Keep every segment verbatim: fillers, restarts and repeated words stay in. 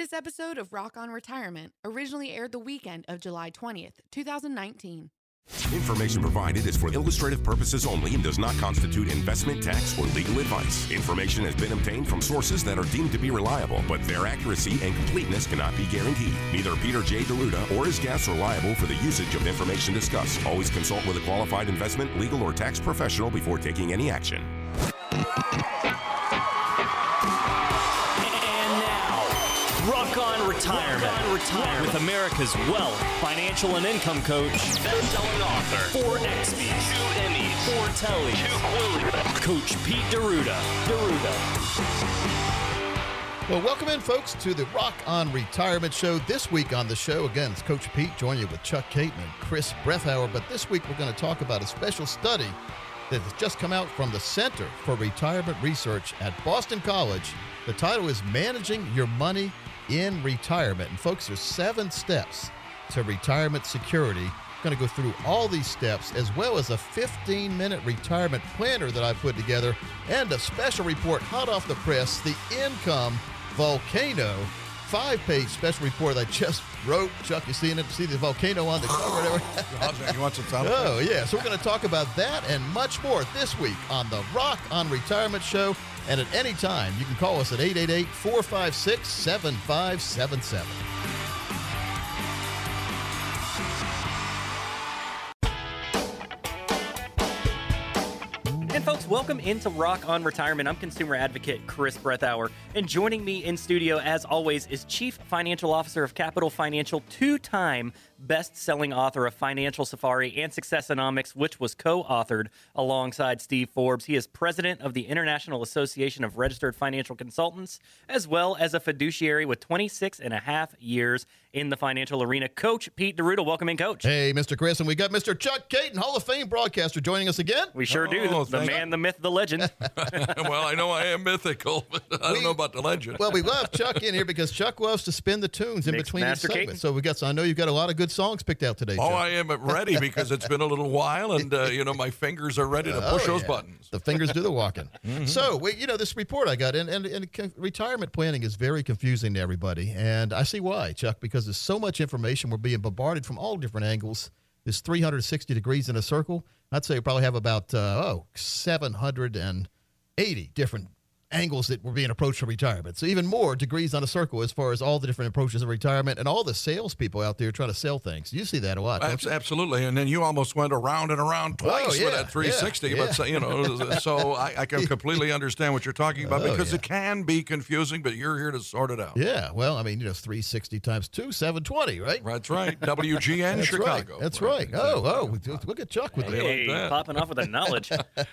This episode of Rock On Retirement originally aired the weekend of July twentieth, two thousand nineteen. Information provided is for illustrative purposes only and does not constitute investment, tax, or legal advice. Information has been obtained from sources that are deemed to be reliable, but their accuracy and completeness cannot be guaranteed. Neither Peter J. D'Arruda or his guests are liable for the usage of information discussed. Always consult with a qualified investment, legal, or tax professional before taking any action. Rock on retirement. Rock on retirement with America's wealth, financial and income coach, best-selling author, four X Bs, two Emmys, four Tellys, two Quillies, Coach Pete D'Arruda. D'Arruda. Well, welcome in, folks, to the Rock on Retirement show. This week on the show, again, it's Coach Pete joining you with Chuck Caton and Chris Brethauer. But this week, we're going to talk about a special study that has just come out from the Center for Retirement Research at Boston College. The title is Managing Your Money in Retirement. And folks, there's seven steps to retirement security. I'm going to go through all these steps, as well as a fifteen-minute retirement planner that I put together, and a special report hot off the press, the Income Volcano, five-page special report I just wrote. Chuck, you seeing it? See the volcano on the cover and everything? You want some time? Oh, yeah. So we're going to talk about that and much more this week on the Rock on Retirement show. And at any time, you can call us at eight eight eight, four five six, seven five seven seven. And folks, welcome into Rock on Retirement. I'm consumer advocate Chris Brethauer, and joining me in studio, as always, is Chief Financial Officer of Capital Financial, two-time best-selling author of Financial Safari and Successonomics, which was co-authored alongside Steve Forbes. He is president of the International Association of Registered Financial Consultants, as well as a fiduciary with twenty-six and a half years in the financial arena. Coach Pete D'Arruda, welcome in, Coach. Hey, Mister Chris, and we got Mister Chuck Caton, Hall of Fame broadcaster, joining us again. We sure oh, do. The, the man, the myth, the legend. Well, I know I am mythical, but I we, don't know about the legend. Well, we love Chuck in here because Chuck loves to spin the tunes in Mixed between his segments. Caton. So we got. So I know you've got a lot of good songs picked out today, Chuck. Oh, I am ready because it's been a little while, and uh, you know, my fingers are ready to push oh, those yeah. buttons. The fingers do the walking. Mm-hmm. So, we, you know, this report I got, and, and, and retirement planning is very confusing to everybody, and I see why, Chuck, because there's so much information. We're being bombarded from all different angles. There's three hundred sixty degrees in a circle. I'd say we probably have about, uh, oh, seven hundred eighty different angles that were being approached for retirement. So even more degrees on a circle as far as all the different approaches of retirement and all the salespeople out there trying to sell things. You see that a lot. Abs- absolutely. And then you almost went around and around twice oh, yeah, with that three sixty. Yeah, yeah. But so, you know, so I, I can completely understand what you're talking about oh, because yeah. it can be confusing, but you're here to sort it out. Yeah. Well, I mean, you know, three sixty times two, seven twenty, right? That's right. W G N That's Chicago. Right. That's right. right. Oh, oh, look at Chuck with hey, the like popping off with the knowledge. But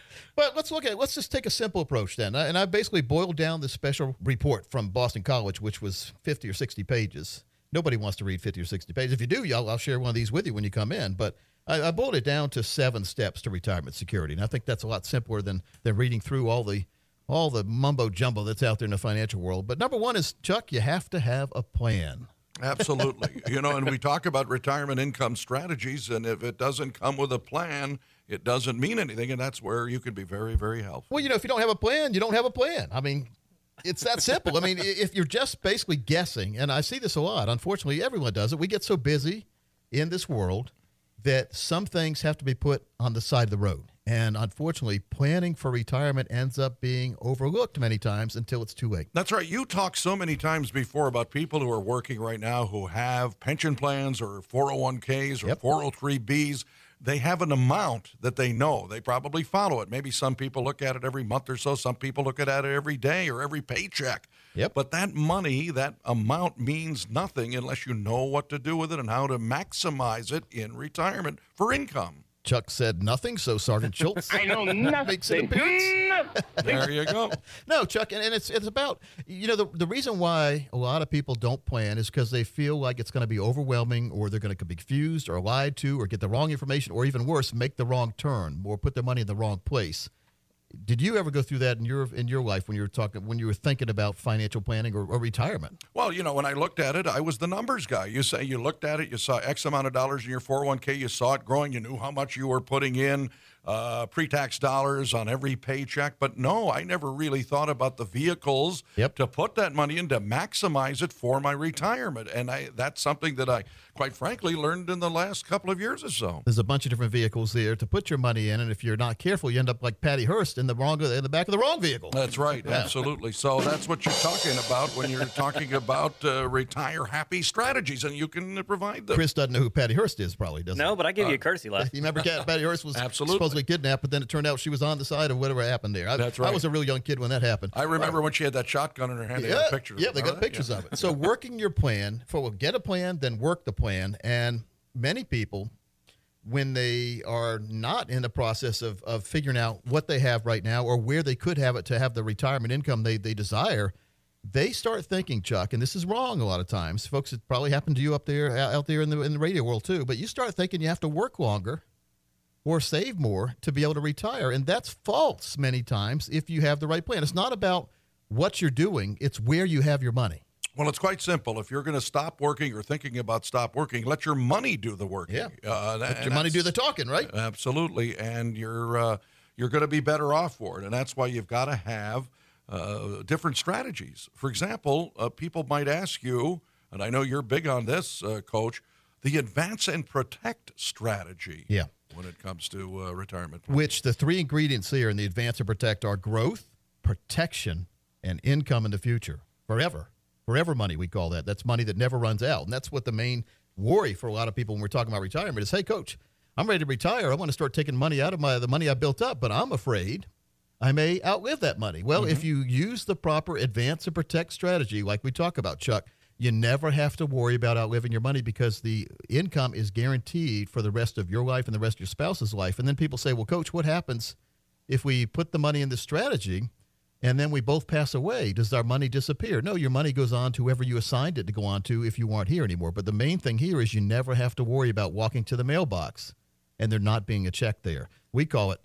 let's look at, let's just take a simple approach then. And I basically boiled down this special report from Boston College, which was fifty or sixty pages. Nobody wants to read fifty or sixty pages. If you do, y'all, I'll share one of these with you when you come in. But I, I boiled it down to seven steps to retirement security, and I think that's a lot simpler than than reading through all the all the mumbo jumbo that's out there in the financial world. But number one is, Chuck, you have to have a plan. Absolutely. You know, and we talk about retirement income strategies, and if it doesn't come with a plan, it doesn't mean anything, and that's where you can be very, very helpful. Well, you know, if you don't have a plan, you don't have a plan. I mean, it's that simple. I mean, if you're just basically guessing, and I see this a lot, unfortunately, everyone does it. We get so busy in this world that some things have to be put on the side of the road. And unfortunately, planning for retirement ends up being overlooked many times until it's too late. That's right. You talked so many times before about people who are working right now who have pension plans or four oh one k's or yep. four oh three b's. They have an amount that they know. They probably follow it. Maybe some people look at it every month or so. Some people look at it every day or every paycheck. Yep. But that money, that amount means nothing unless you know what to do with it and how to maximize it in retirement for income. Chuck said nothing, so Sergeant Schultz. I know nothing. nothing. There you go. No, Chuck, and, and it's it's about, you know, the, the reason why a lot of people don't plan is because they feel like it's going to be overwhelming, or they're going to be confused or lied to or get the wrong information, or even worse, make the wrong turn or put their money in the wrong place. Did you ever go through that in your in your life when you were talking when you were thinking about financial planning or, or retirement? Well, you know, when I looked at it, I was the numbers guy. You say you looked at it, you saw X amount of dollars in your four oh one k, you saw it growing, you knew how much you were putting in. uh, pre-tax dollars on every paycheck. But no, I never really thought about the vehicles yep. to put that money in to maximize it for my retirement. And I, that's something that I, quite frankly, learned in the last couple of years or so. There's a bunch of different vehicles there to put your money in. And if you're not careful, you end up like Patty Hearst in the wrong, in the back of the wrong vehicle. That's right. Yeah. Absolutely. So that's what you're talking about when you're talking about uh, retire happy strategies, and you can provide them. Chris doesn't know who Patty Hearst is, probably doesn't. No, but I give uh, you a courtesy laugh. You remember Patty Hearst was Absolutely. supposedly kidnapped, but then it turned out she was on the side of whatever happened there. I, that's right. I was a real young kid when that happened. I remember right. when she had that shotgun in her hand. Yeah, they got pictures. Yeah, they got pictures yeah. of it. So working your plan for well, get a plan, then work the plan, and many people, when they are not in the process of, of figuring out what they have right now or where they could have it to have the retirement income they, they desire, they start thinking, Chuck, and this is wrong a lot of times. Folks, it probably happened to you up there, out there in the in the radio world too, but you start thinking you have to work longer or save more to be able to retire, and that's false many times if you have the right plan. It's not about what you're doing, it's where you have your money. Well, it's quite simple. If you're going to stop working or thinking about stop working, let your money do the working. Yeah, uh, let your money do the talking, right? Absolutely, and you're uh, you're going to be better off for it, and that's why you've got to have uh, different strategies. For example, uh, people might ask you, and I know you're big on this, uh, Coach, the advance and protect strategy. Yeah. When it comes to uh, retirement planning. Which the three ingredients here in the advance and protect are growth, protection, and income in the future forever. Forever money, we call that. That's money that never runs out. And that's what the main worry for a lot of people when we're talking about retirement is, hey, Coach, I'm ready to retire. I want to start taking money out of my the money I built up, but I'm afraid I may outlive that money. Well, mm-hmm. if you use the proper advance and protect strategy, like we talk about, Chuck, you never have to worry about outliving your money because the income is guaranteed for the rest of your life and the rest of your spouse's life. And then people say, well, Coach, what happens if we put the money in this strategy and then we both pass away? Does our money disappear? No, your money goes on to whoever you assigned it to go on to if you aren't here anymore. But the main thing here is you never have to worry about walking to the mailbox and there not being a check there. We call it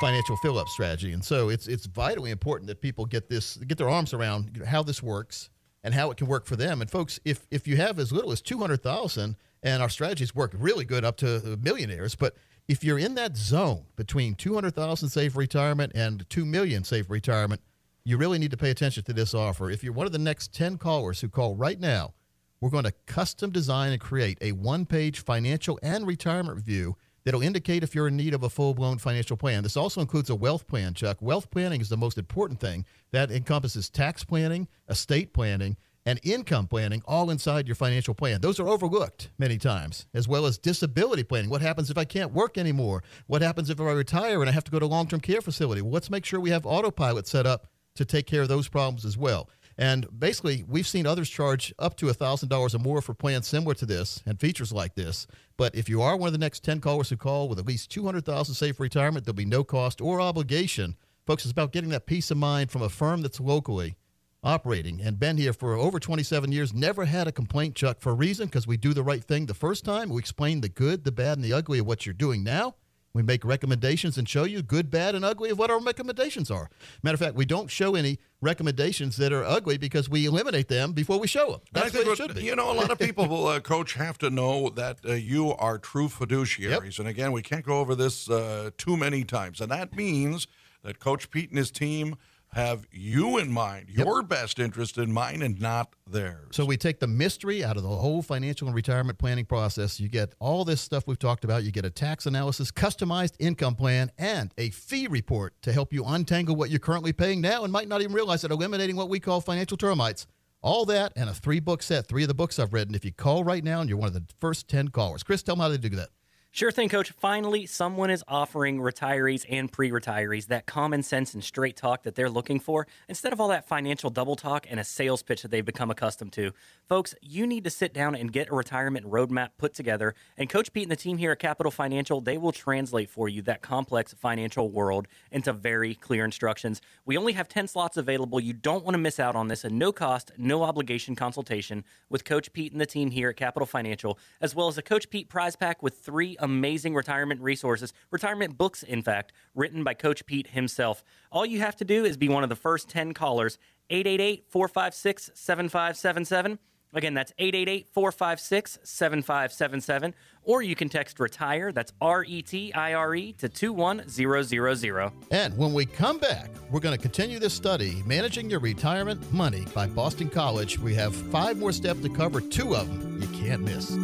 financial fill-up strategy. And so it's it's vitally important that people get this, get their arms around how this works and how it can work for them. And folks, if if you have as little as two hundred thousand dollars, and our strategies work really good up to millionaires, but if you're in that zone between two hundred thousand dollars saved retirement and two million dollars saved retirement, you really need to pay attention to this offer. If you're one of the next ten callers who call right now, we're going to custom design and create a one-page financial and retirement review that'll indicate if you're in need of a full-blown financial plan. This also includes a wealth plan, Chuck. Wealth planning is the most important thing. That encompasses tax planning, estate planning, and income planning all inside your financial plan. Those are overlooked many times, as well as disability planning. What happens if I can't work anymore? What happens if I retire and I have to go to a long-term care facility? Well, let's make sure we have autopilot set up to take care of those problems as well. And basically, we've seen others charge up to one thousand dollars or more for plans similar to this and features like this. But if you are one of the next ten callers who call with at least two hundred thousand dollars saved for retirement, there'll be no cost or obligation. Folks, it's about getting that peace of mind from a firm that's locally operating and been here for over twenty-seven years, never had a complaint, Chuck, for a reason, because we do the right thing the first time. We explain the good, the bad, and the ugly of what you're doing now. We make recommendations and show you good, bad, and ugly of what our recommendations are. Matter of fact, we don't show any recommendations that are ugly because we eliminate them before we show them. That's what it should be. You know, a lot of people, will, uh, Coach, have to know that uh, you are true fiduciaries. Yep. And again, we can't go over this uh, too many times. And that means that Coach Pete and his team have you in mind, your yep. best interest in mind and not theirs. So we take the mystery out of the whole financial and retirement planning process. You get all this stuff we've talked about. You get a tax analysis, customized income plan, and a fee report to help you untangle what you're currently paying now and might not even realize that, eliminating what we call financial termites. All that and a three-book set, three of the books I've read. And if you call right now and you're one of the first ten callers, Chris, tell them how they do that. Sure thing, Coach. Finally, someone is offering retirees and pre-retirees that common sense and straight talk that they're looking for instead of all that financial double talk and a sales pitch that they've become accustomed to. Folks, you need to sit down and get a retirement roadmap put together, and Coach Pete and the team here at Capital Financial, they will translate for you that complex financial world into very clear instructions. We only have ten slots available. You don't want to miss out on this, a no-cost, no-obligation consultation with Coach Pete and the team here at Capital Financial, as well as a Coach Pete prize pack with three amazing retirement resources, retirement books, in fact, written by Coach Pete himself. All you have to do is be one of the first ten callers, eight eight eight, four five six, seven five seven seven, Again, that's eight eight eight, four five six, seven five seven seven. Or you can text RETIRE, that's R E T I R E, to two one zero zero zero. And when we come back, we're going to continue this study, Managing Your Retirement Money by Boston College. We have five more steps to cover, two of them you can't miss.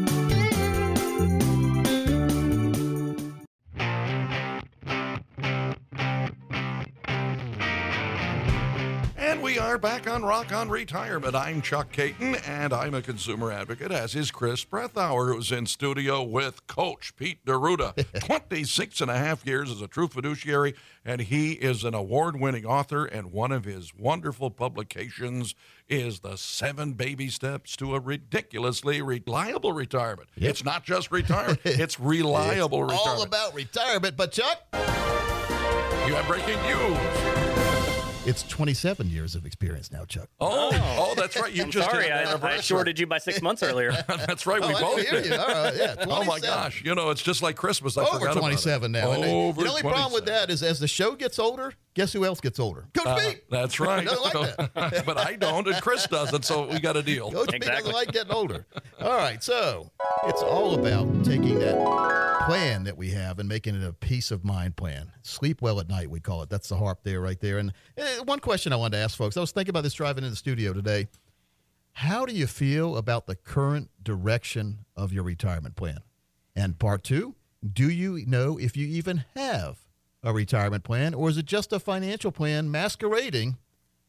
Back on Rock on Retirement. I'm Chuck Caton, and I'm a consumer advocate, as is Chris Brethauer, who's in studio with Coach Pete D'Arruda. twenty-six and a half years as a true fiduciary, and he is an award-winning author, and one of his wonderful publications is The Seven Baby Steps to a Ridiculously Reliable Retirement. Yep. It's not just retirement, it's reliable it's retirement. All about retirement, but Chuck, you have breaking news. It's twenty-seven years of experience now, Chuck. Oh, oh, that's right. You I'm just sorry, I, I shorted you by six months earlier. That's right. We oh, both did. You. All right, yeah, oh my gosh! You know, it's just like Christmas. I Over twenty-seven now. Over the only problem with that is, as the show gets older, guess who else gets older? Coach uh, Pete. That's right. Doesn't like that. But I don't, and Chris doesn't, so we got a deal. Coach exactly. Pete doesn't like getting older. All right, so it's all about taking that plan that we have and making it a peace of mind plan. Sleep well at night, we call it. That's the harp there, right there. And eh, one question I wanted to ask folks, I was thinking about this driving in the studio today. How do you feel about the current direction of your retirement plan? And part two, do you know if you even have a retirement plan, or is it just a financial plan masquerading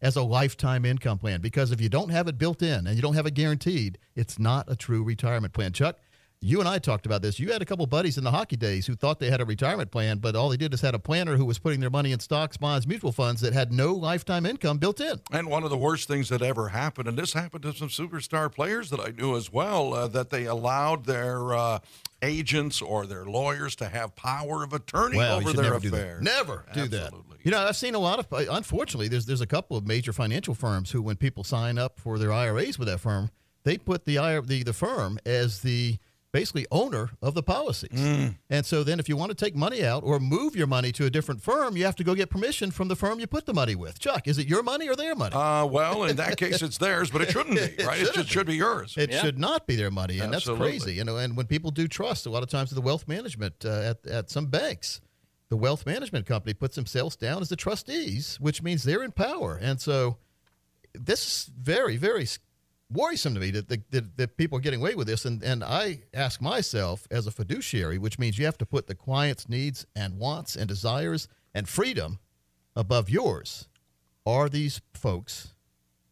as a lifetime income plan? Because if you don't have it built in and you don't have it guaranteed, it's not a true retirement plan. Chuck, you and I talked about this. You had a couple buddies in the hockey days who thought they had a retirement plan, but all they did is had a planner who was putting their money in stocks, bonds, mutual funds that had no lifetime income built in. And one of the worst things that ever happened, and this happened to some superstar players that I knew as well, uh, that they allowed their uh, agents or their lawyers to have power of attorney well, over their affairs. Never do that. Absolutely. You know, I've seen a lot of, unfortunately, there's there's a couple of major financial firms who, when people sign up for their I R As with that firm, they put the the, the firm as the basically owner of the policies. Mm. And so then if you want to take money out or move your money to a different firm, you have to go get permission from the firm you put the money with. Chuck, is it your money or their money? Uh, well, in that case, it's theirs, but it shouldn't be, right? It, it should, should be yours. It yeah. should not be their money, and Absolutely. That's crazy. You know, and when people do trust, a lot of times the wealth management uh, at, at some banks, the wealth management company puts themselves down as the trustees, which means they're in power. And so this is very, very scary. Worrisome to me that, that, that people are getting away with this. And, and I ask myself as a fiduciary, which means you have to put the client's needs and wants and desires and freedom above yours. Are these folks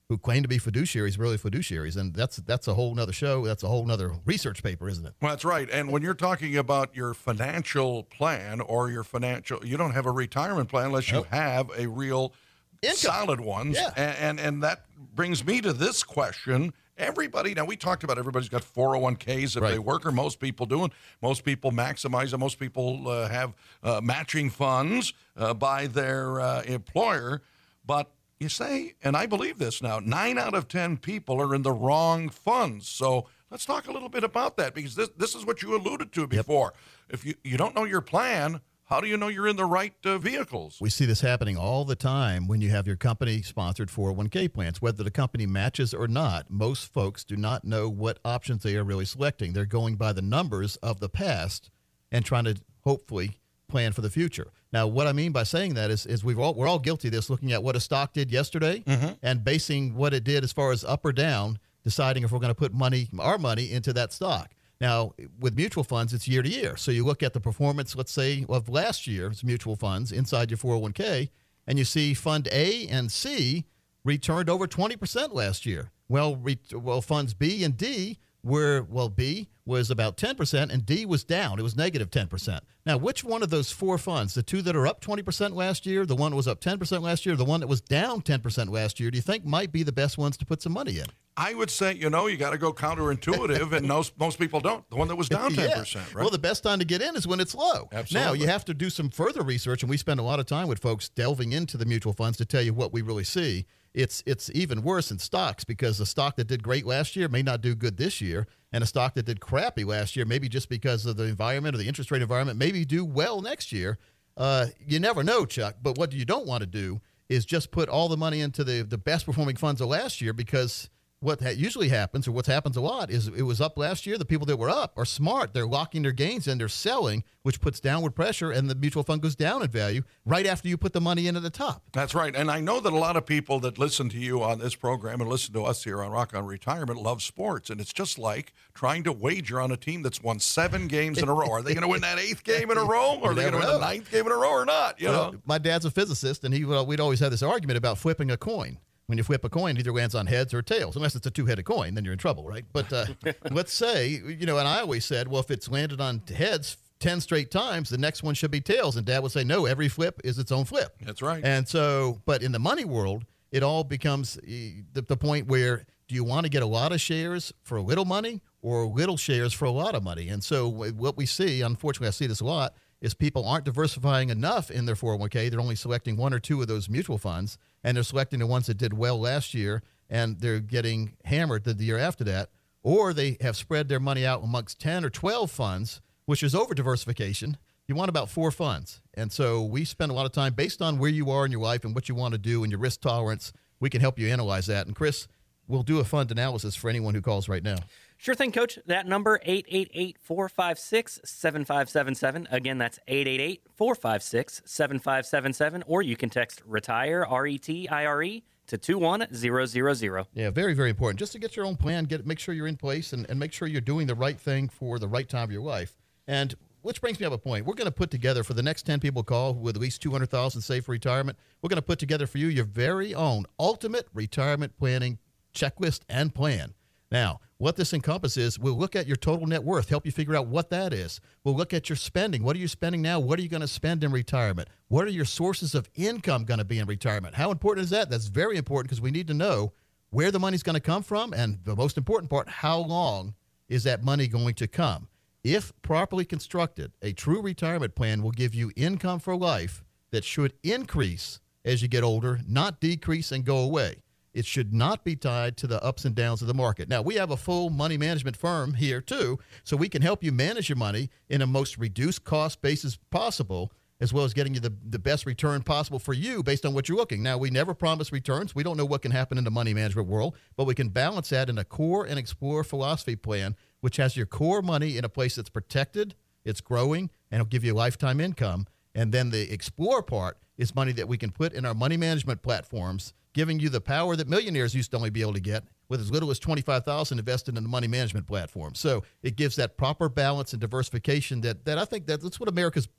who claim to be fiduciaries really fiduciaries? And that's that's a whole nother show. That's a whole nother research paper, isn't it? Well, that's right. And when you're talking about your financial plan or your financial, you don't have a retirement plan unless you have a real income. Solid ones. Yeah. And, and and that brings me to this question. Everybody, now we talked about everybody's got four oh one Ks if right. they work, or most people do, and most people maximize them. Most people uh, have uh, matching funds uh, by their uh, employer. But you say, and I believe this now, nine out of ten people are in the wrong funds. So let's talk a little bit about that, because this, this is what you alluded to before. Yep. If you, you don't know your plan, how do you know you're in the right uh, vehicles? We see this happening all the time when you have your company-sponsored four oh one K plans. Whether the company matches or not, most folks do not know what options they are really selecting. They're going by the numbers of the past and trying to hopefully plan for the future. Now, what I mean by saying that is, is we've all, we're all guilty of this, looking at what a stock did yesterday mm-hmm. and basing what it did as far as up or down, deciding if we're going to put money, our money into that stock. Now, with mutual funds, it's year to year. So you look at the performance, let's say, of last year's mutual funds inside your four oh one K, and you see Fund A and C returned over twenty percent last year. Well, re- well, Funds B and D were, well, B was about ten percent, and D was down. It was negative ten percent. Now, which one of those four funds, the two that are up twenty percent last year, the one that was up ten percent last year, the one that was down ten percent last year, do you think might be the best ones to put some money in? I would say, you know, you got to go counterintuitive, and most, most people don't. The one that was down ten percent, yeah. right? Well, the best time to get in is when it's low. Absolutely. Now, you have to do some further research, and we spend a lot of time with folks delving into the mutual funds to tell you what we really see. It's it's even worse in stocks, because the stock that did great last year may not do good this year, and a stock that did crappy last year, maybe just because of the environment or the interest rate environment, maybe do well next year. Uh, you never know, Chuck, but what you don't want to do is just put all the money into the, the best performing funds of last year, because what that usually happens, or what happens a lot, is it was up last year. The people that were up are smart. They're locking their gains and they're selling, which puts downward pressure, and the mutual fund goes down in value right after you put the money in at the top. That's right. And I know that a lot of people that listen to you on this program and listen to us here on Rock on Retirement love sports. And it's just like trying to wager on a team that's won seven games in a row. Are they going to win that eighth game in a row? Or are they going to win the ninth game in a row or not? You well, know, my dad's a physicist, and he well, we'd always have this argument about flipping a coin. When you flip a coin, it either lands on heads or tails, unless it's a two-headed coin, then you're in trouble, right? But uh, let's say, you know, and I always said, well, if it's landed on heads ten straight times, the next one should be tails. And Dad would say, no, every flip is its own flip. That's right. And so, but in the money world, it all becomes the, the point where, do you want to get a lot of shares for a little money or little shares for a lot of money? And so what we see, unfortunately, I see this a lot, is people aren't diversifying enough in their four oh one K. They're only selecting one or two of those mutual funds, and they're selecting the ones that did well last year, and they're getting hammered the year after that. Or they have spread their money out amongst ten or twelve funds, which is over-diversification. You want about four funds. And so we spend a lot of time, based on where you are in your life and what you want to do and your risk tolerance, we can help you analyze that. And Chris, we'll do a fund analysis for anyone who calls right now. Sure thing, Coach. That number, eight eight eight, four five six, seven five seven seven. Again, that's eight eight eight, four five six, seven five seven seven. Or you can text RETIRE, R E T I R E, to two one zero zero zero. Yeah, very, very important. Just to get your own plan, get make sure you're in place, and, and make sure you're doing the right thing for the right time of your life. And which brings me up a point. We're going to put together, for the next ten people call with at least two hundred thousand dollars saved for retirement, we're going to put together for you your very own ultimate retirement planning checklist and plan. Now, what this encompasses, we'll look at your total net worth, help you figure out what that is. We'll look at your spending. What are you spending now? What are you going to spend in retirement? What are your sources of income going to be in retirement? How important is that? That's very important, because we need to know where the money's going to come from, and the most important part, how long is that money going to come? If properly constructed, a true retirement plan will give you income for life that should increase as you get older, not decrease and go away. It should not be tied to the ups and downs of the market. Now, we have a full money management firm here, too, so we can help you manage your money in a most reduced cost basis possible, as well as getting you the, the best return possible for you based on what you're looking. Now, we never promise returns. We don't know what can happen in the money management world, but we can balance that in a core and explore philosophy plan, which has your core money in a place that's protected, it's growing, and it'll give you lifetime income. And then the explore part is money that we can put in our money management platforms, giving you the power that millionaires used to only be able to get with as little as twenty-five thousand dollars invested in the money management platform. So it gives that proper balance and diversification that, that I think that that's what America's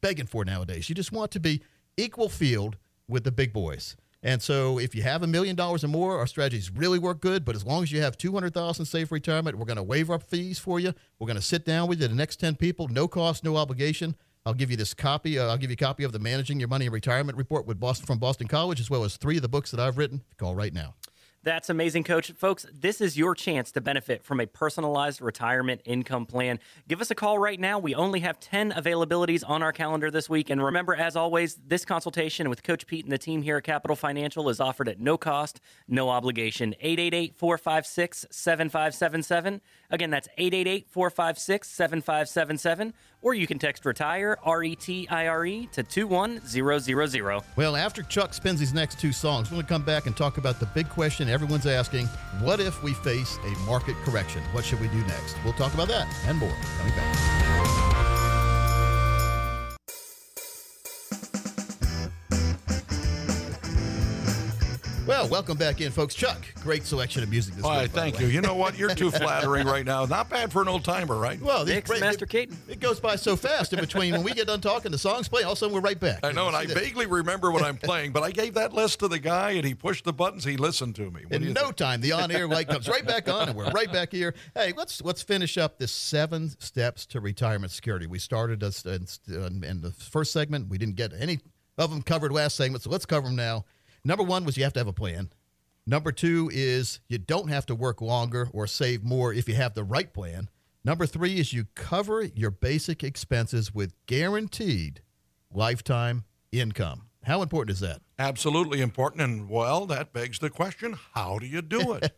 begging for nowadays. You just want to be equal field with the big boys. And so if you have a million dollars or more, our strategies really work good. But as long as you have two hundred thousand dollars saved for retirement, we're going to waive our fees for you. We're going to sit down with you, the next ten people, no cost, no obligation. I'll give you this copy. Uh, I'll give you a copy of the Managing Your Money and Retirement Report with Boston, from Boston College, as well as three of the books that I've written. Call right now. That's amazing, Coach. Folks, this is your chance to benefit from a personalized retirement income plan. Give us a call right now. We only have ten availabilities on our calendar this week. And remember, as always, this consultation with Coach Pete and the team here at Capital Financial is offered at no cost, no obligation. eight eight eight, four five six, seven five seven seven. Again, that's eight eight eight, four five six, seven five seven seven. Or you can text RETIRE, R E T I R E, to two one zero zero zero. Well, after Chuck spins these next two songs, we're going to come back and talk about the big question everyone's asking. What if we face a market correction? What should we do next? We'll talk about that and more coming back. Well, welcome back in, folks. Chuck, great selection of music this All week. All right, thank you. You know what? You're too flattering right now. Not bad for an old-timer, right? Well, Thanks, break, Master it, Caton. It goes by so fast in between. When we get done talking, the song's playing. All of a sudden, we're right back. I know, and I this. vaguely remember what I'm playing, but I gave that list to the guy, and he pushed the buttons. He listened to me. What in no think? time, the on-air light comes right back on, and we're right back here. Hey, let's let's finish up this seven steps to retirement security. We started us in, in the first segment. We didn't get any of them covered last segment, so let's cover them now. Number one was you have to have a plan. Number two is you don't have to work longer or save more if you have the right plan. Number three is you cover your basic expenses with guaranteed lifetime income. How important is that? Absolutely important. And, well, that begs the question, how do you do it?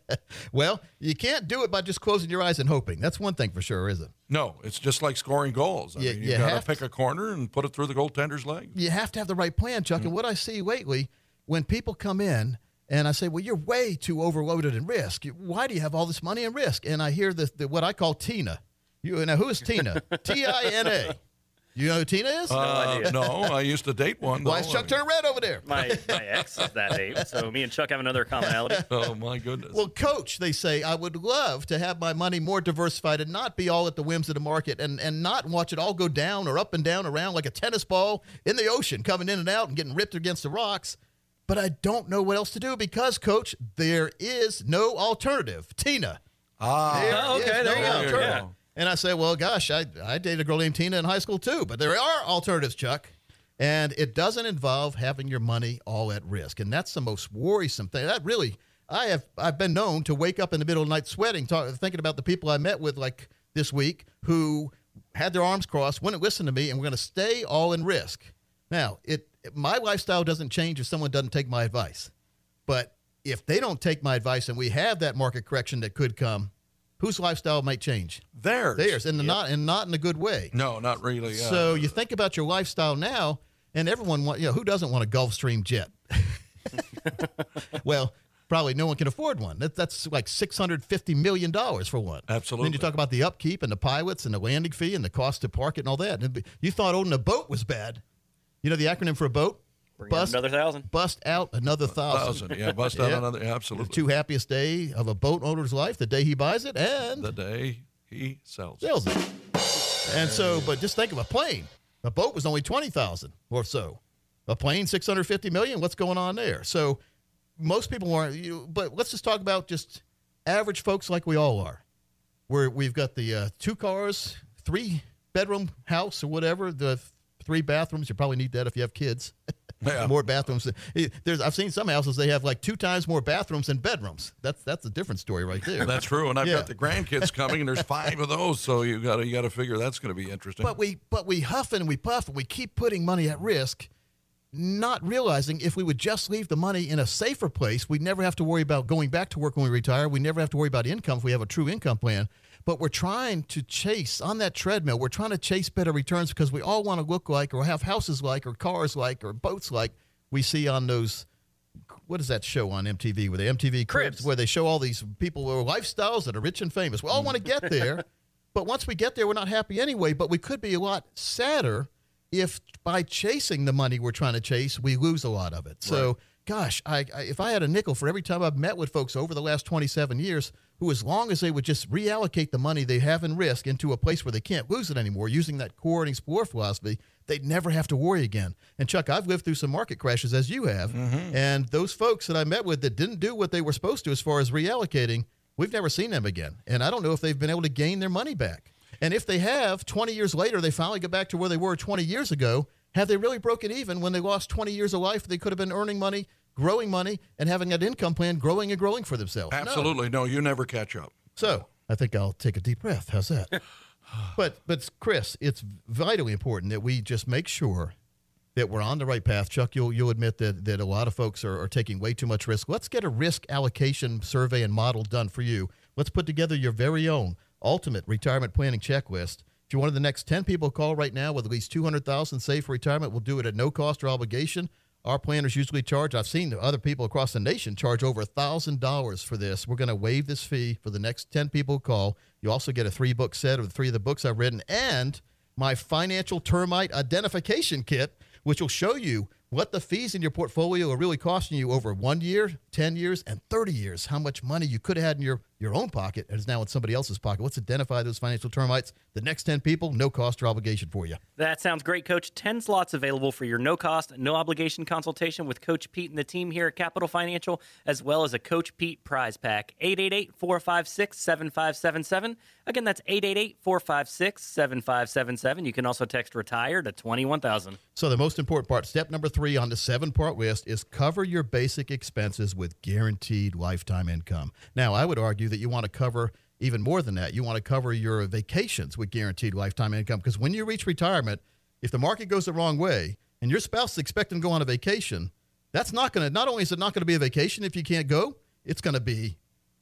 Well, you can't do it by just closing your eyes and hoping. That's one thing for sure, isn't it? No, it's just like scoring goals. I you, mean, you, you got to pick a corner and put it through the goaltender's legs. You have to have the right plan, Chuck. Mm-hmm. And what I see lately, when people come in And I say, well, you're way too overloaded in risk. Why do you have all this money in risk? And I hear the, the what I call Tina. You know, who is Tina? T I N A. You know who Tina is? Uh, no, no, I used to date one. Why is Chuck turning red over there? My, my ex is that name, so me and Chuck have another commonality. Oh, my goodness. Well, coach, they say, I would love to have my money more diversified and not be all at the whims of the market and, and not watch it all go down or up and down around like a tennis ball in the ocean, coming in and out and getting ripped against the rocks. But I don't know what else to do because, coach, there is no alternative. Tina. Ah, there oh, okay, there no you go. Yeah. And I say, well, gosh, I, I dated a girl named Tina in high school too, but there are alternatives, Chuck. And it doesn't involve having your money all at risk. And that's the most worrisome thing. That really, I have, I've been known to wake up in the middle of the night sweating, talk, thinking about the people I met with like this week who had their arms crossed, wouldn't listen to me, and were going to stay all in risk. Now, it, my lifestyle doesn't change if someone doesn't take my advice. But if they don't take my advice and we have that market correction that could come, whose lifestyle might change? Theirs. Theirs, and, yep. not, and not in a good way. No, not really. Uh, so you think about your lifestyle now, and everyone, want, you know, who doesn't want a Gulfstream jet? Well, probably no one can afford one. That, that's like six hundred fifty million dollars for one. Absolutely. Then you talk about the upkeep and the pilots and the landing fee and the cost to park it and all that. And you thought owning a boat was bad. You know the acronym for a boat? Bring bust another thousand. Bust out another thousand. thousand. Yeah, bust out yeah. another. Yeah, absolutely. The two happiest day of a boat owner's life: the day he buys it and the day he sells it. Sells it. And so, but just think of a plane. A boat was only twenty thousand or so. A plane, six hundred fifty million. What's going on there? So, most people aren't. You, but let's just talk about just average folks like we all are. Where we've got the uh, two cars, three bedroom house or whatever. The three bathrooms. You probably need that if you have kids. Yeah. More bathrooms. There's, I've seen some houses, they have like two times more bathrooms than bedrooms. That's that's a different story right there. That's true. And I've yeah. got the grandkids coming, and there's five of those, so you got you got to figure that's going to be interesting. But we but we huff and we puff and we keep putting money at risk, not realizing if we would just leave the money in a safer place, we'd never have to worry about going back to work when we retire. We never have to worry about income if we have a true income plan. But we're trying to chase on that treadmill. We're trying to chase better returns because we all want to look like or have houses like or cars like or boats like we see on those. What is that show on M T V where the M T V Cribs, Cribs. where they show all these people with lifestyles that are rich and famous. We all want to get there. But once we get there, we're not happy anyway. But we could be a lot sadder if by chasing the money we're trying to chase, we lose a lot of it. Right. So, gosh, I, I, if I had a nickel for every time I've met with folks over the last twenty-seven years, who as long as they would just reallocate the money they have in risk into a place where they can't lose it anymore, using that core and explore philosophy, they'd never have to worry again. And, Chuck, I've lived through some market crashes, as you have, mm-hmm. and those folks that I met with that didn't do what they were supposed to as far as reallocating, we've never seen them again. And I don't know if they've been able to gain their money back. And if they have, twenty years later, they finally get back to where they were twenty years ago, have they really broken even when they lost twenty years of life? They could have been earning money, growing money, and having an income plan growing and growing for themselves. Absolutely. No, no you never catch up. So I think I'll take a deep breath. How's that? but, but Chris, it's vitally important that we just make sure that we're on the right path. Chuck, you'll, you'll admit that, that a lot of folks are, are taking way too much risk. Let's get a risk allocation survey and model done for you. Let's put together your very own ultimate retirement planning checklist. If you're one of the next ten people, call right now with at least two hundred thousand dollars saved for retirement. We'll do it at no cost or obligation. Our planners usually charge, I've seen other people across the nation charge over one thousand dollars for this. We're going to waive this fee for the next ten people who call. You also get a three-book set of the three of the books I've written and my financial termite identification kit, which will show you what the fees in your portfolio are really costing you over one year, ten years, and thirty years, how much money you could have had in your, your own pocket and is now in somebody else's pocket. Let's identify those financial termites. The next ten people, no cost or obligation for you. That sounds great, Coach. ten slots available for your no-cost, no-obligation consultation with Coach Pete and the team here at Capital Financial, as well as a Coach Pete prize pack. eight eight eight, four five six, seven five seven seven. Again, that's eight eight eight, four five six, seven five seven seven. You can also text RETIRE to twenty-one thousand. So the most important part, step number three, Three on the seven-part list is cover your basic expenses with guaranteed lifetime income. Now, I would argue that you want to cover even more than that. You want to cover your vacations with guaranteed lifetime income because when you reach retirement, if the market goes the wrong way and your spouse is expecting to go on a vacation, that's not going to, not only is it not going to be a vacation if you can't go, it's going to be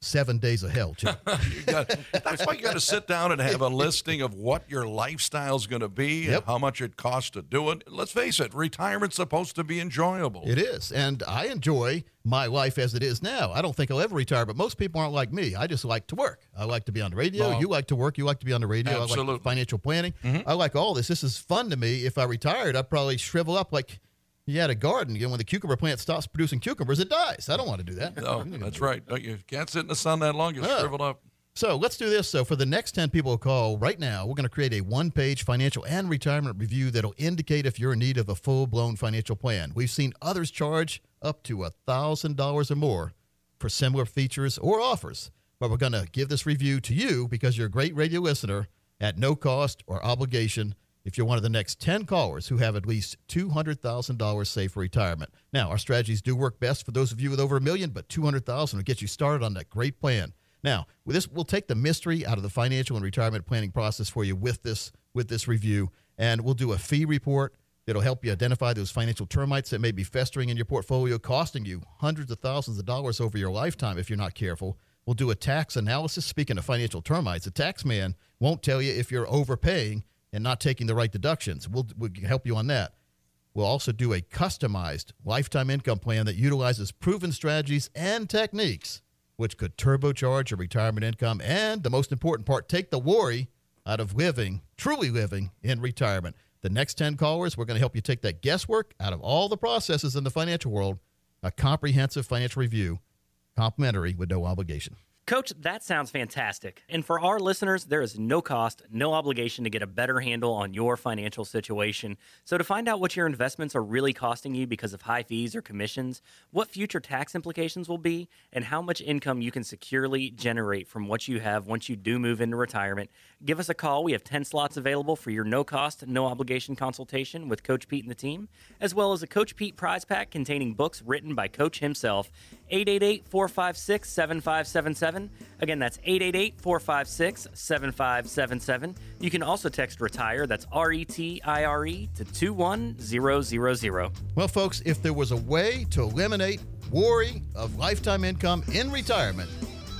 seven days of hell, Chuck. You gotta, that's why you got to sit down and have a listing of what your lifestyle is going to be, yep, and how much it costs to do it. Let's face it, retirement's supposed to be enjoyable. It is, and I enjoy my life as it is now. I don't think I'll ever retire, but most people aren't like me. I just like to work. I like to be on the radio. Well, you like to work. You like to be on the radio. Absolutely. I like financial planning. Mm-hmm. I like all this. This is fun to me. If I retired, I'd probably shrivel up like you had a garden. You know, when the cucumber plant stops producing cucumbers, it dies. I don't want to do that. No, that's right. No, you can't sit in the sun that long. You'll oh. shrivel up. So let's do this. So for the next ten people who call right now, we're going to create a one-page financial and retirement review that will indicate if you're in need of a full-blown financial plan. We've seen others charge up to one thousand dollars or more for similar features or offers. But we're going to give this review to you because you're a great radio listener at no cost or obligation if you're one of the next ten callers who have at least two hundred thousand dollars saved for retirement. Now, our strategies do work best for those of you with over a million, but two hundred thousand dollars will get you started on that great plan. Now, with this, we'll take the mystery out of the financial and retirement planning process for you with this, with this review, and we'll do a fee report that'll help you identify those financial termites that may be festering in your portfolio, costing you hundreds of thousands of dollars over your lifetime if you're not careful. We'll do a tax analysis. Speaking of financial termites, a tax man won't tell you if you're overpaying and not taking the right deductions. We'll, we'll help you on that. We'll also do a customized lifetime income plan that utilizes proven strategies and techniques, which could turbocharge your retirement income. And the most important part, take the worry out of living, truly living in retirement. The next ten callers, we're going to help you take that guesswork out of all the processes in the financial world. A comprehensive financial review, complimentary with no obligation. Coach, that sounds fantastic. And for our listeners, there is no cost, no obligation to get a better handle on your financial situation. So to find out what your investments are really costing you because of high fees or commissions, what future tax implications will be, and how much income you can securely generate from what you have once you do move into retirement, give us a call. We have ten slots available for your no-cost, no-obligation consultation with Coach Pete and the team, as well as a Coach Pete prize pack containing books written by Coach himself. eight eight eight, four five six, seven five seven seven. Again, that's eight eight eight, four five six, seven five seven seven. You can also text RETIRE, that's R E T I R E, to two one zero zero zero. Well, folks, if there was a way to eliminate worry of lifetime income in retirement,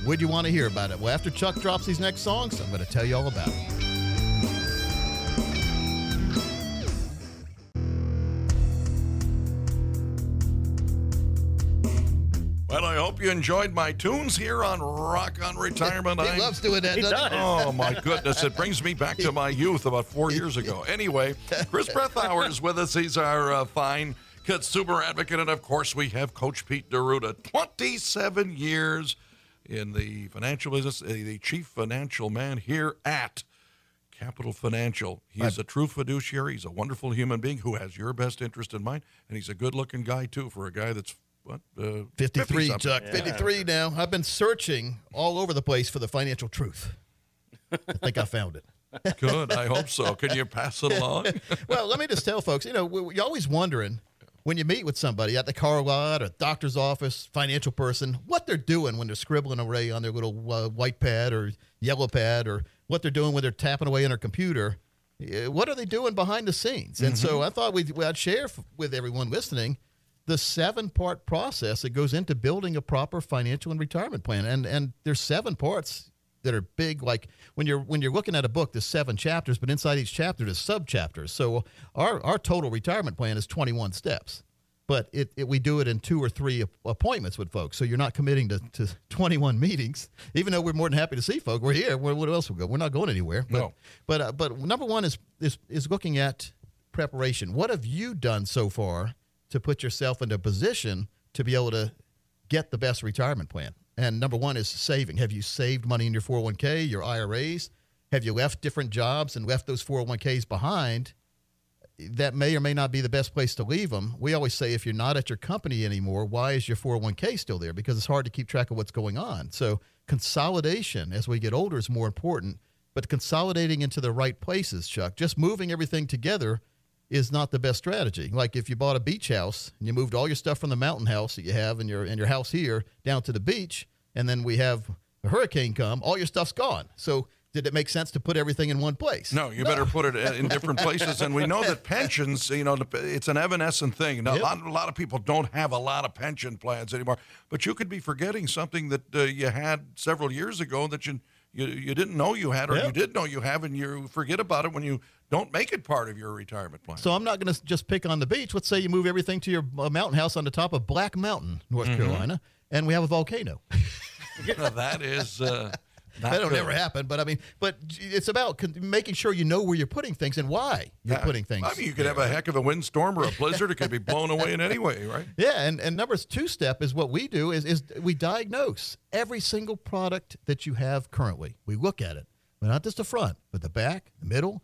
would you want to hear about it? Well, after Chuck drops these next songs, I'm going to tell you all about it. Well, I hope you enjoyed my tunes here on Rock on Retirement. He I'm, loves doing that, doesn't he? Oh, my goodness. It brings me back to my youth about four years ago. Anyway, Chris Brethauer is with us. He's our uh, fine consumer advocate. And, of course, we have Coach Pete D'Arruda, twenty-seven years in the financial business, uh, the chief financial man here at Capital Financial. He's a true fiduciary. He's a wonderful human being who has your best interest in mind. And he's a good-looking guy, too, for a guy that's What, uh, fifty-three, Chuck. Yeah. fifty-three now. I've been searching all over the place for the financial truth. I think I found it. Good. I hope so. Can you pass it along? Well, let me just tell folks, you know, you're always wondering when you meet with somebody at the car lot or doctor's office, financial person, what they're doing when they're scribbling away on their little uh, white pad or yellow pad, or what they're doing when they're tapping away on their computer. What are they doing behind the scenes? And mm-hmm. so I thought we'd, I'd share with everyone listening the seven-part process that goes into building a proper financial and retirement plan. And and there's seven parts that are big. Like when you're when you're looking at a book, there's seven chapters, but inside each chapter there's sub-chapters. So our, our total retirement plan is twenty-one steps. But it, it we do it in two or three appointments with folks. So you're not committing to, to twenty-one meetings, even though we're more than happy to see folks. We're here. We're, what else we go? We're not going anywhere. But, no. But, uh, but number one is, is is looking at preparation. What have you done so far to put yourself into a position to be able to get the best retirement plan? And number one is saving. Have you saved money in your four oh one k, your I R As? Have you left different jobs and left those four oh one k's behind? That may or may not be the best place to leave them. We always say if you're not at your company anymore, why is your four oh one k still there? Because it's hard to keep track of what's going on. So consolidation as we get older is more important, but consolidating into the right places, Chuck, just moving everything together is not the best strategy. Like if you bought a beach house and you moved all your stuff from the mountain house that you have in your in your house here down to the beach, and then we have a hurricane come, all your stuff's gone. So did it make sense to put everything in one place? No, you no. better put it in different places. And we know that pensions, you know, it's an evanescent thing. Now, yep. a, lot, a lot of people don't have a lot of pension plans anymore. But you could be forgetting something that uh, you had several years ago that you, you you didn't know you had, or yep. you did know you have, and you forget about it when you don't make it part of your retirement plan. So I'm not going to just pick on the beach. Let's say you move everything to your mountain house on the top of Black Mountain, North mm-hmm. Carolina, and we have a volcano. You know, that is... Uh, Not that don't good. Ever happen, but I mean, but it's about making sure you know where you're putting things and why you're yeah. putting things. I mean, you could there. have a heck of a windstorm or a blizzard; it could be blown away in any way, right? Yeah, and and number two step is what we do is is we diagnose every single product that you have currently. We look at it, but not just the front, but the back, the middle,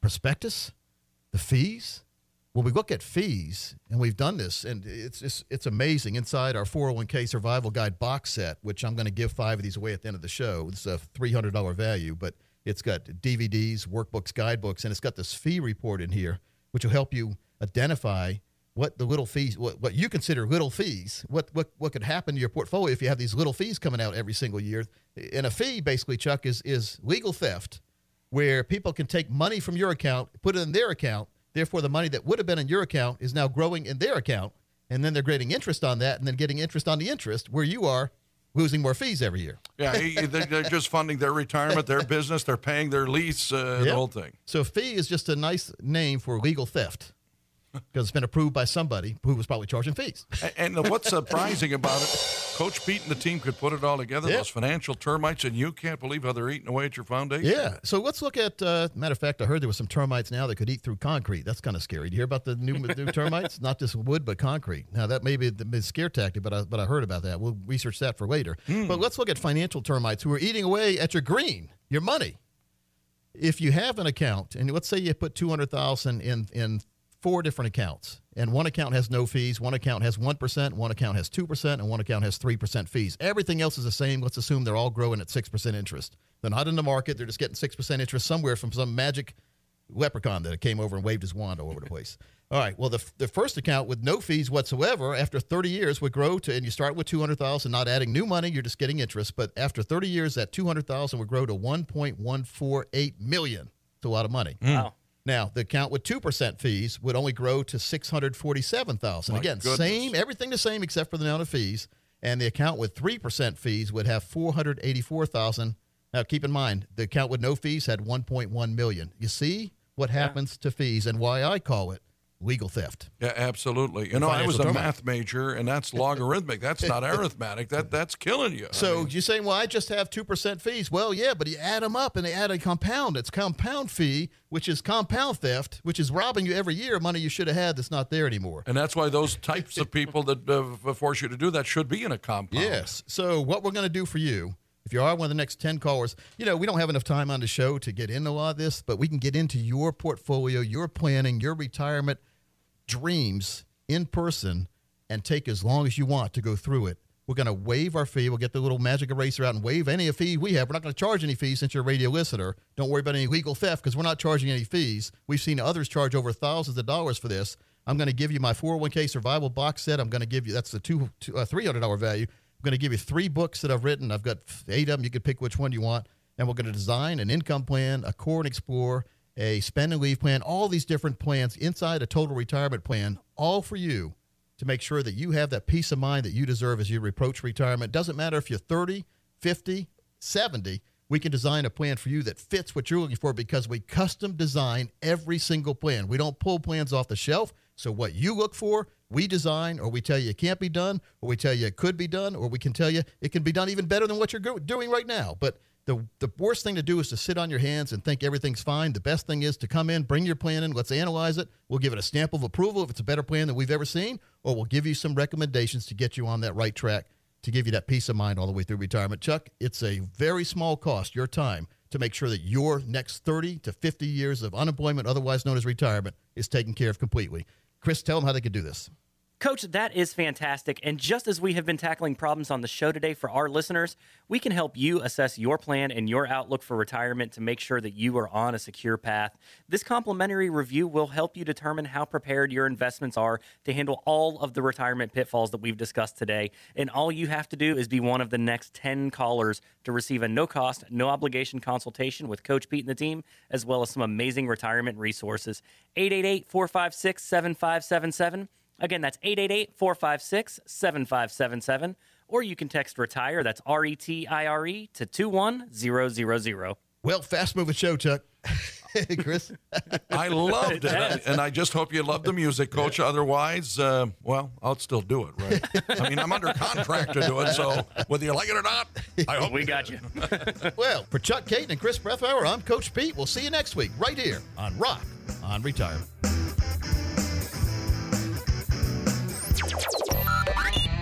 prospectus, the fees. When we look at fees, and we've done this, and it's it's, it's amazing, inside our four oh one k Survival Guide box set, which I'm going to give five of these away at the end of the show. It's a three hundred dollar value, but it's got D V Ds, workbooks, guidebooks, and it's got this fee report in here, which will help you identify what the little fees, what, what you consider little fees, what, what, what could happen to your portfolio if you have these little fees coming out every single year. And a fee, basically, Chuck, is, is legal theft, where people can take money from your account, put it in their account. Therefore, the money that would have been in your account is now growing in their account, and then they're getting interest on that, and then getting interest on the interest, where you are losing more fees every year. Yeah, they're just funding their retirement, their business, they're paying their lease, uh, yep. the whole thing. So fee is just a nice name for legal theft, because it's been approved by somebody who was probably charging fees. And what's surprising about it, Coach Pete and the team could put it all together, yep. those financial termites, and you can't believe how they're eating away at your foundation. Yeah, so let's look at, uh, matter of fact, I heard there was some termites now that could eat through concrete. That's kind of scary. Do you hear about the new, new termites? Not just wood, but concrete. Now, that may be a scare tactic, but I, but I heard about that. We'll research that for later. Hmm. But let's look at financial termites who are eating away at your green, your money. If you have an account, and let's say you put two hundred thousand dollars in in four different accounts, and one account has no fees, one account has one percent, one account has two percent, and one account has three percent fees. Everything else is the same. Let's assume they're all growing at six percent interest. They're not in the market. They're just getting six percent interest somewhere from some magic leprechaun that came over and waved his wand all over the place. All right, well, the, the first account with no fees whatsoever after thirty years would grow to, and you start with two hundred thousand dollars, not adding new money, you're just getting interest, but after thirty years, that two hundred thousand dollars would grow to one point one four eight million dollars. It's a lot of money. Mm. Wow. Now, the account with two percent fees would only grow to six hundred forty-seven thousand dollars. Again, goodness. same, everything the same except for the amount of fees. And the account with three percent fees would have four hundred eighty-four thousand dollars. Now, keep in mind, the account with no fees had one point one million dollars. You see what happens yeah. to fees, and why I call it legal theft. Yeah, absolutely. You know, I was a math major, and that's logarithmic. That's not arithmetic. That That's killing you. So I mean, you're saying, well, I just have two percent fees. Well, yeah, but you add them up, and they add a compound. It's compound fee, which is compound theft, which is robbing you every year money you should have had that's not there anymore. And that's why those types of people that uh, force you to do that should be in a compound. Yes. So what we're going to do for you, if you are one of the next ten callers, you know, we don't have enough time on the show to get into a lot of this, but we can get into your portfolio, your planning, your retirement dreams in person, and take as long as you want to go through it. We're going to waive our fee. We'll get the little magic eraser out and waive any fee we have. We're not going to charge any fees since you're a radio listener. Don't worry about any legal theft, because we're not charging any fees. We've seen others charge over thousands of dollars for this. I'm going to give you my four oh one k survival box set. I'm going to give you, that's the two, two, uh, three hundred dollar value. I'm going to give you three books that I've written. I've got eight of them. You can pick which one you want. And we're going to design an income plan, a core and explore, a spend and leave plan, all these different plans inside a total retirement plan, all for you to make sure that you have that peace of mind that you deserve as you approach retirement. Doesn't matter if you're thirty, fifty, seventy, we can design a plan for you that fits what you're looking for, because we custom design every single plan. We don't pull plans off the shelf. So what you look for, we design, or we tell you it can't be done, or we tell you it could be done, or we can tell you it can be done even better than what you're doing right now. But the the worst thing to do is to sit on your hands and think everything's fine. The best thing is to come in, bring your plan in, let's analyze it. We'll give it a stamp of approval if it's a better plan than we've ever seen, or we'll give you some recommendations to get you on that right track, to give you that peace of mind all the way through retirement. Chuck, it's a very small cost, your time, to make sure that your next thirty to fifty years of unemployment, otherwise known as retirement, is taken care of completely. Chris, tell them how they could do this. Coach, that is fantastic. And just as we have been tackling problems on the show today for our listeners, we can help you assess your plan and your outlook for retirement to make sure that you are on a secure path. This complimentary review will help you determine how prepared your investments are to handle all of the retirement pitfalls that we've discussed today. And all you have to do is be one of the next ten callers to receive a no-cost, no-obligation consultation with Coach Pete and the team, as well as some amazing retirement resources. eight eight eight, four five six, seven five seven seven. Again, that's eight eight eight, four five six, seven five seven seven, or you can text RETIRE, that's R E T I R E, to two one zero zero zero. Well, fast-moving show, Chuck. Chris? I loved it, yes. and I just hope you love the music, Coach. Otherwise, uh, well, I'll still do it, right? I mean, I'm under contract to do it, so whether you like it or not, I hope we got you. Well, for Chuck Caton and Chris Brethauer, I'm Coach Pete. We'll see you next week right here on Rock on Retirement.